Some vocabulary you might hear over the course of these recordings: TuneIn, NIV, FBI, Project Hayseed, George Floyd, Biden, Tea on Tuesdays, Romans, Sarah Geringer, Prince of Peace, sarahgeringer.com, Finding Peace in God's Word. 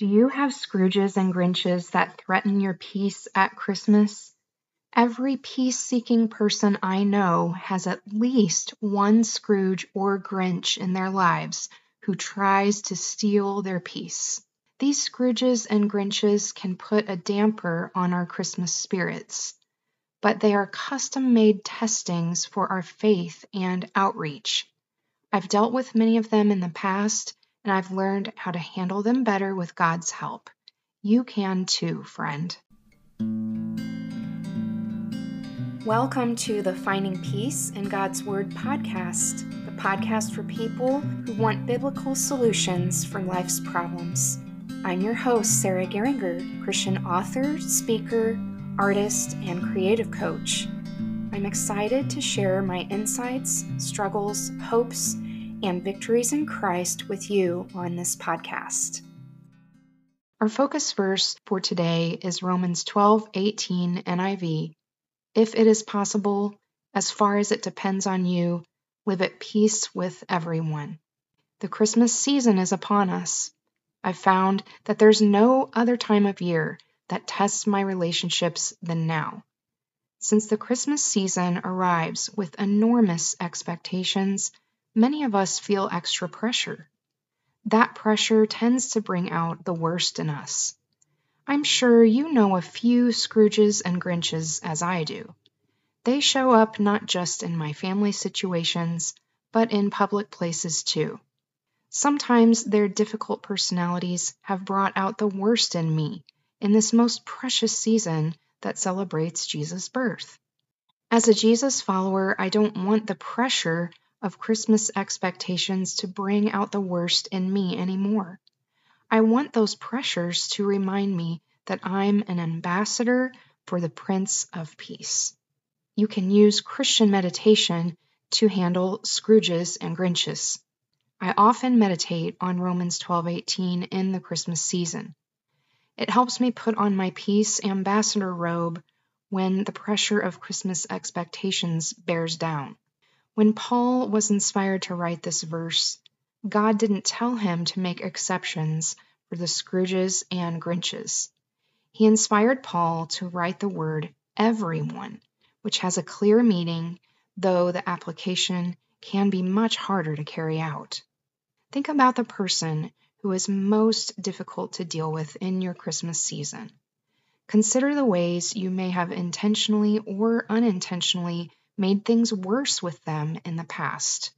Do you have Scrooges and Grinches that threaten your peace at Christmas? Every peace-seeking person I know has at least one Scrooge or Grinch in their lives who tries to steal their peace. These Scrooges and Grinches can put a damper on our Christmas spirits, but they are custom-made testings for our faith and outreach. I've dealt with many of them in the past, and I've learned how to handle them better with God's help. You can too, friend. Welcome to the Finding Peace in God's Word podcast, the podcast for people who want biblical solutions for life's problems. I'm your host, Sarah Geringer, Christian author, speaker, artist, and creative coach. I'm excited to share my insights, struggles, hopes, and victories in Christ with you on this podcast. Our focus verse for today is Romans 12:18 NIV. If it is possible, as far as it depends on you, live at peace with everyone. The Christmas season is upon us. I've found that there's no other time of year that tests my relationships than now. Since the Christmas season arrives with enormous expectations, many of us feel extra pressure. That pressure tends to bring out the worst in us. I'm sure you know a few Scrooges and Grinches as I do. They show up not just in my family situations, but in public places too. Sometimes their difficult personalities have brought out the worst in me in this most precious season that celebrates Jesus' birth. As a Jesus follower, I don't want the pressure of Christmas expectations to bring out the worst in me anymore. I want those pressures to remind me that I'm an ambassador for the Prince of Peace. You can use Christian meditation to handle Scrooges and Grinches. I often meditate on Romans 12:18 in the Christmas season. It helps me put on my peace ambassador robe when the pressure of Christmas expectations bears down. When Paul was inspired to write this verse, God didn't tell him to make exceptions for the Scrooges and Grinches. He inspired Paul to write the word everyone, which has a clear meaning, though the application can be much harder to carry out. Think about the person who is most difficult to deal with in your Christmas season. Consider the ways you may have intentionally or unintentionally made things worse with them in the past.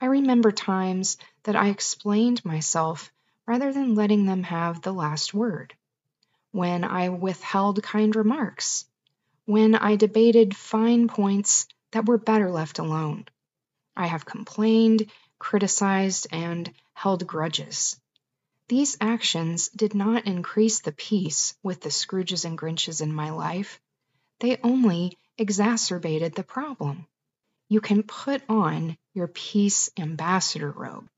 I remember times that I explained myself rather than letting them have the last word, when I withheld kind remarks, when I debated fine points that were better left alone. I have complained, criticized, and held grudges. These actions did not increase the peace with the Scrooges and Grinches in my life. They only exacerbated the problem. You can put on your peace ambassador robe.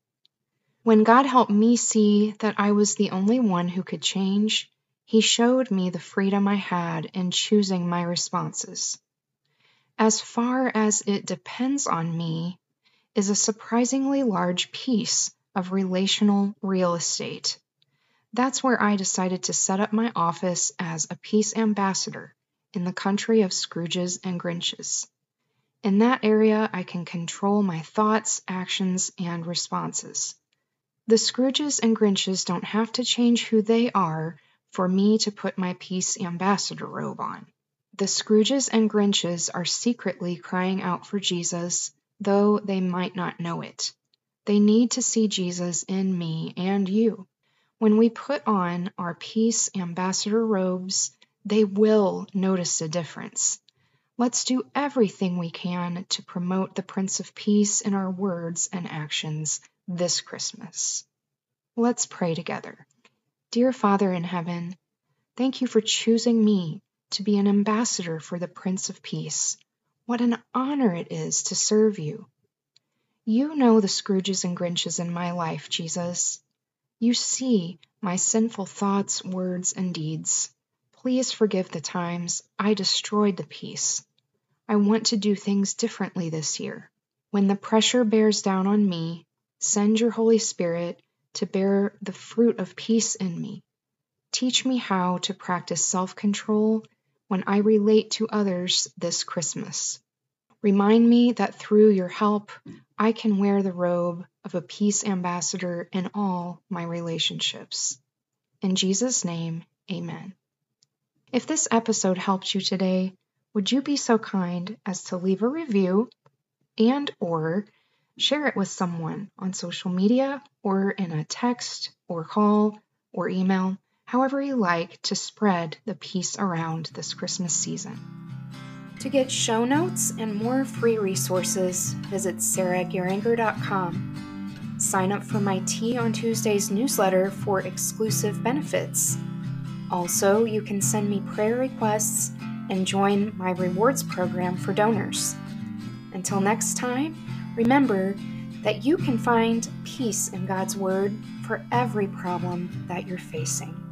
When God helped me see that I was the only one who could change, He showed me the freedom I had in choosing my responses. As far as it depends on me is a surprisingly large piece of relational real estate. That's where I decided to set up my office as a peace ambassador in the country of Scrooges and Grinches. In that area, I can control my thoughts, actions, and responses. The Scrooges and Grinches don't have to change who they are for me to put my peace ambassador robe on. The Scrooges and Grinches are secretly crying out for Jesus, though they might not know it. They need to see Jesus in me and you. When we put on our peace ambassador robes, they will notice a difference. Let's do everything we can to promote the Prince of Peace in our words and actions this Christmas. Let's pray together. Dear Father in heaven, thank you for choosing me to be an ambassador for the Prince of Peace. What an honor it is to serve you. You know the Scrooges and Grinches in my life, Jesus. You see my sinful thoughts, words, and deeds. Please forgive the times I destroyed the peace. I want to do things differently this year. When the pressure bears down on me, send your Holy Spirit to bear the fruit of peace in me. Teach me how to practice self-control when I relate to others this Christmas. Remind me that through your help, I can wear the robe of a peace ambassador in all my relationships. In Jesus' name, amen. If this episode helped you today, would you be so kind as to leave a review and/or share it with someone on social media or in a text or call or email, however you like to spread the peace around this Christmas season. To get show notes and more free resources, visit sarahgeringer.com. Sign up for my Tea on Tuesdays newsletter for exclusive benefits. Also, you can send me prayer requests and join my rewards program for donors. Until next time, remember that you can find peace in God's Word for every problem that you're facing.